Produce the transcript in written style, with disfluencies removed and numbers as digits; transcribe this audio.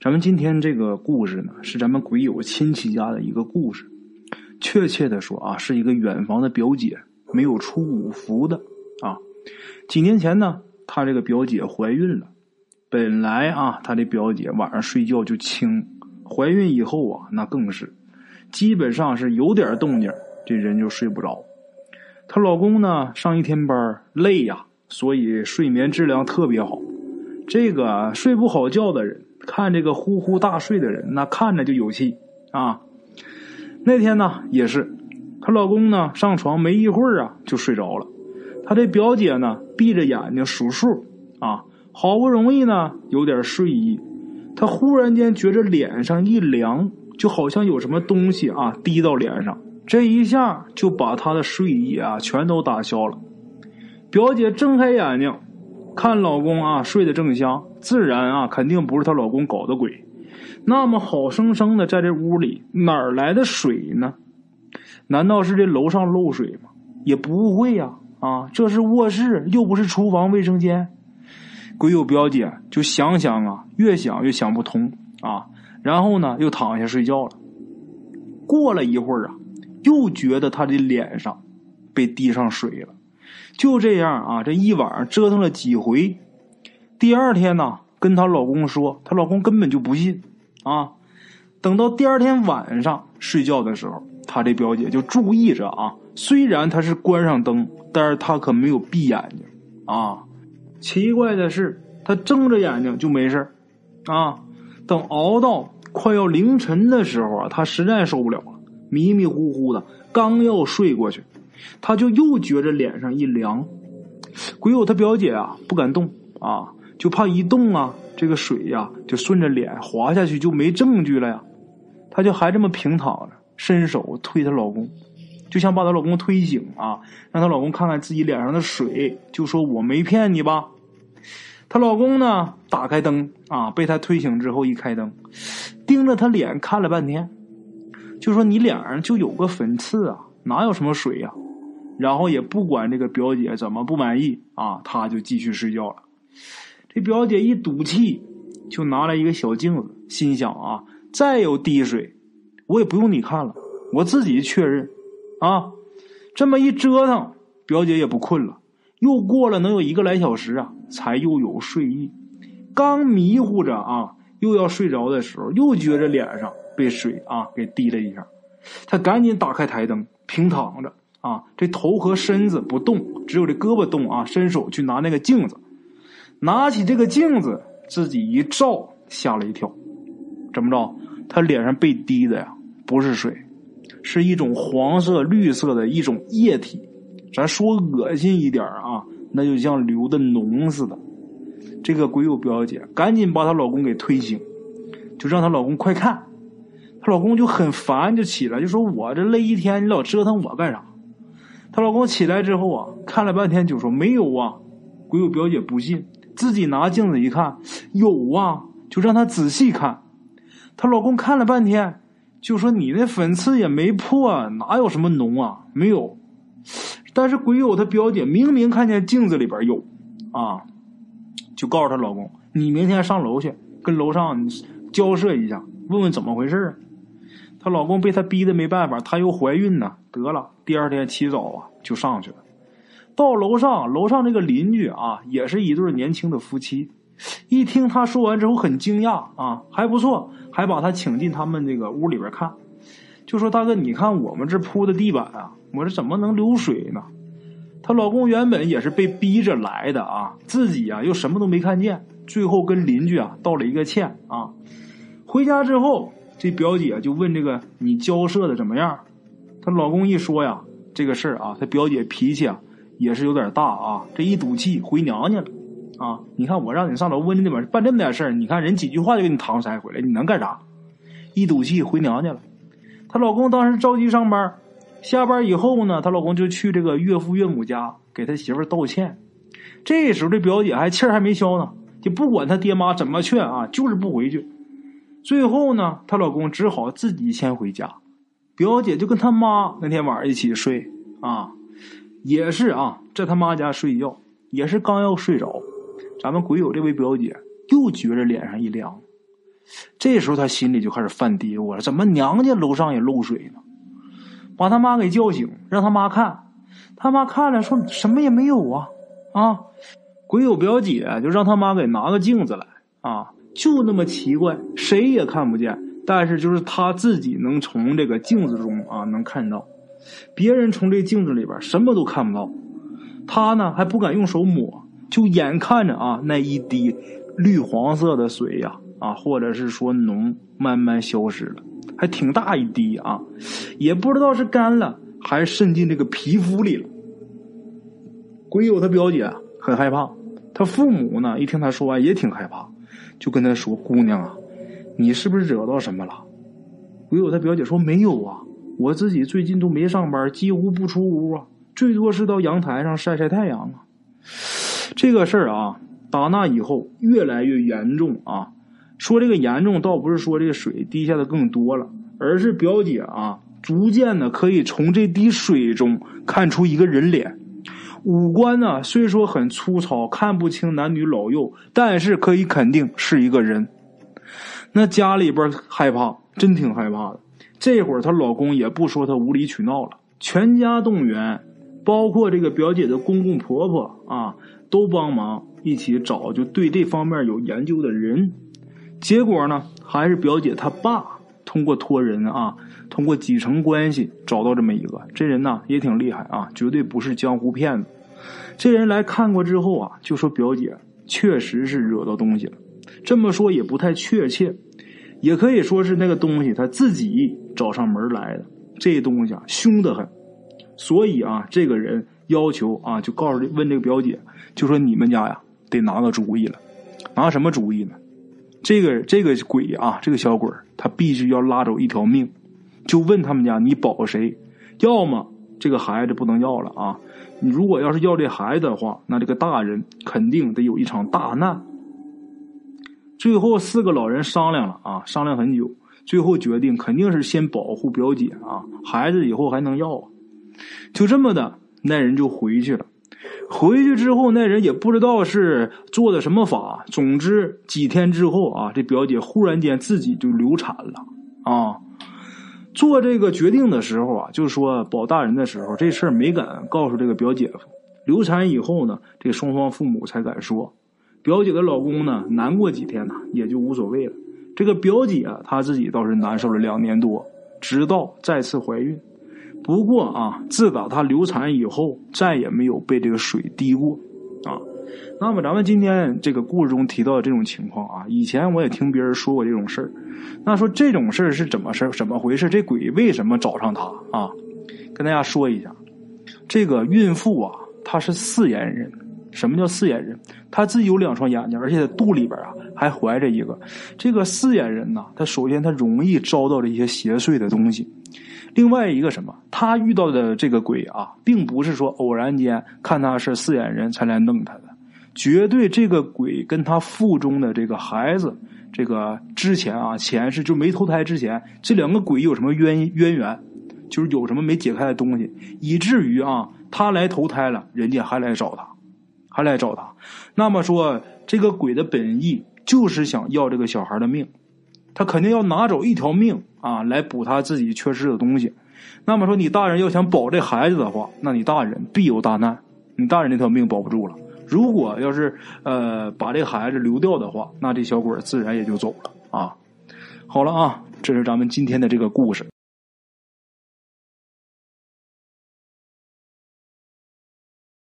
咱们今天这个故事呢，是咱们鬼友亲戚家的一个故事，确切的说啊，是一个远房的表姐，没有出五福的啊。几年前呢，她这个表姐怀孕了，本来啊，她的表姐晚上睡觉就轻，怀孕以后啊，那更是基本上是有点动静这人就睡不着。她老公呢上一天班累呀，所以睡眠质量特别好。这个睡不好觉的人看这个呼呼大睡的人，那看着就有气啊。那天呢也是她老公呢上床没一会儿啊就睡着了，她这表姐呢闭着眼睛数数啊，好不容易呢有点睡意，她忽然间觉着脸上一凉，就好像有什么东西啊滴到脸上，这一下就把她的睡意啊全都打消了。表姐睁开眼睛看老公啊睡得正香，自然啊肯定不是她老公搞的鬼，那么好生生的在这屋里哪来的水呢？难道是这楼上漏水吗？也不会呀，啊，这是卧室又不是厨房卫生间。鬼友表姐就想想啊，越想越想不通啊，然后呢又躺下睡觉了。过了一会儿啊，又觉得她的脸上被滴上水了。就这样啊，这一晚上折腾了几回。第二天呢，跟她老公说，她老公根本就不信啊。等到第二天晚上睡觉的时候，她这表姐就注意着啊，虽然她是关上灯，但是她可没有闭眼睛啊。奇怪的是，她睁着眼睛就没事啊。等熬到快要凌晨的时候啊，她实在受不了了，迷迷糊糊的，刚要睡过去，他就又觉着脸上一凉。鬼友他表姐啊不敢动啊，就怕一动啊这个水呀就顺着脸滑下去，就没证据了呀。他就还这么平躺着，伸手推她老公，就想把她老公推醒啊，让她老公看看自己脸上的水，就说我没骗你吧。她老公呢打开灯啊，被她推醒之后一开灯，盯着她脸看了半天，就说你脸上就有个粉刺啊，哪有什么水啊。然后也不管这个表姐怎么不满意啊，她就继续睡觉了。这表姐一赌气，就拿来一个小镜子，心想啊，再有滴水我也不用你看了，我自己确认啊。这么一折腾，表姐也不困了，又过了能有一个来小时啊，才又有睡意。刚迷糊着啊又要睡着的时候，又觉着脸上被水啊给滴了一下。她赶紧打开台灯，平躺着啊，这头和身子不动，只有这胳膊动啊，伸手去拿那个镜子。拿起这个镜子自己一照，吓了一跳。怎么着？她脸上被滴的呀不是水，是一种黄色绿色的一种液体，咱说恶心一点啊，那就像流的脓似的。这个鬼友表姐赶紧把她老公给推醒，就让她老公快看。她老公就很烦，就起来就说我这累一天，你老折腾我干啥。她老公起来之后啊，看了半天就说没有啊。鬼友表姐不信，自己拿镜子一看，有啊，就让她仔细看。她老公看了半天就说你那粉刺也没破啊，哪有什么脓啊，没有。但是鬼友她表姐明明看见镜子里边有啊，就告诉她老公你明天上楼去跟楼上交涉一下，问问怎么回事啊。她老公被她逼得没办法，她又怀孕呢，得了，第二天起早啊就上去了。到楼上，楼上这个邻居啊也是一对年轻的夫妻，一听她说完之后很惊讶啊，还不错，还把她请进他们这个屋里边看，就说大哥你看我们这铺的地板啊，我这怎么能流水呢？她老公原本也是被逼着来的啊，自己啊又什么都没看见，最后跟邻居啊道了一个歉啊。回家之后这表姐就问这个你交涉的怎么样。她老公一说呀这个事儿啊，她表姐脾气啊也是有点大啊，这一赌气回娘家了啊。你看我让你上楼问你那边办这么点事儿，你看人几句话就给你搪塞回来，你能干啥？一赌气回娘家了。她老公当时着急上班，下班以后呢她老公就去这个岳父岳母家给她媳妇道歉。这时候这表姐还气儿还没消呢，就不管她爹妈怎么劝啊，就是不回去。最后呢她老公只好自己先回家，表姐就跟她妈那天晚上一起睡啊，也是啊在她妈家睡觉，也是刚要睡着，咱们鬼友这位表姐又觉着脸上一凉，这时候他心里就开始犯嘀咕了，怎么娘家楼上也漏水呢？把他妈给叫醒，让他妈看。他妈看了说什么也没有啊，啊，鬼友表姐就让他妈给拿个镜子来啊，就那么奇怪，谁也看不见，但是就是他自己能从这个镜子中啊能看到，别人从这镜子里边什么都看不到。他呢还不敢用手抹，就眼看着啊那一滴绿黄色的水呀、啊，或者是说脓慢慢消失了，还挺大一滴啊，也不知道是干了还是渗进这个皮肤里了。鬼友他表姐很害怕，他父母呢一听他说完也挺害怕，就跟他说：“姑娘啊，你是不是惹到什么了？”鬼友他表姐说：“没有啊，我自己最近都没上班，几乎不出屋啊，最多是到阳台上晒晒太阳啊。”这个事儿啊，打那以后越来越严重啊。说这个严重倒不是说这个水滴下的更多了，而是表姐啊逐渐的可以从这滴水中看出一个人脸，五官呢虽说很粗糙，看不清男女老幼，但是可以肯定是一个人。那家里边害怕，真挺害怕的。这会儿她老公也不说她无理取闹了，全家动员，包括这个表姐的公公婆婆啊都帮忙一起找就对这方面有研究的人。结果呢还是表姐她爸通过托人啊，通过几层关系找到这么一个，这人呢也挺厉害啊，绝对不是江湖骗子。这人来看过之后啊，就说表姐确实是惹到东西了，这么说也不太确切，也可以说是那个东西他自己找上门来的，这东西啊凶得很。所以啊这个人要求啊，就告诉问这个表姐，就说你们家呀得拿个主意了。拿什么主意呢？这个鬼啊，这个小鬼他必须要拉走一条命。就问他们家你保谁，要么这个孩子不能要了啊，你如果要是要这孩子的话，那这个大人肯定得有一场大难。最后四个老人商量了啊，商量很久，最后决定肯定是先保护表姐啊，孩子以后还能要啊。就这么的，那人就回去了。回去之后，那人也不知道是做的什么法，总之几天之后啊，这表姐忽然间自己就流产了啊。做这个决定的时候啊，就是说保大人的时候，这事儿没敢告诉这个表姐夫。流产以后呢，这双方父母才敢说。表姐的老公呢，难过几天呢，也就无所谓了。这个表姐啊，她自己倒是难受了2年多，直到再次怀孕。不过啊，自打她流产以后，再也没有被这个水滴过啊。那么咱们今天这个故事中提到的这种情况啊，以前我也听别人说过这种事儿。那说这种事儿是怎么回事，这鬼为什么找上她啊？跟大家说一下，这个孕妇啊，她是4眼人。什么叫4眼人？她自己有2双眼睛，而且在肚里边啊还怀着一个。这个4眼人呢，她首先她容易招到了一些邪祟的东西。另外一个什么，他遇到的这个鬼啊，并不是说偶然间看他是4眼人才来弄他的，绝对这个鬼跟他腹中的这个孩子，这个之前啊前世就没投胎之前，这两个鬼有什么渊源，就是有什么没解开的东西，以至于啊他来投胎了，人家还来找他。那么说这个鬼的本意就是想要这个小孩的命，他肯定要拿走一条命啊，来补他自己缺失的东西。那么说你大人要想保这孩子的话，那你大人必有大难，你大人那条命保不住了。如果要是把这孩子留掉的话，那这小鬼自然也就走了啊。好了啊，这是咱们今天的这个故事。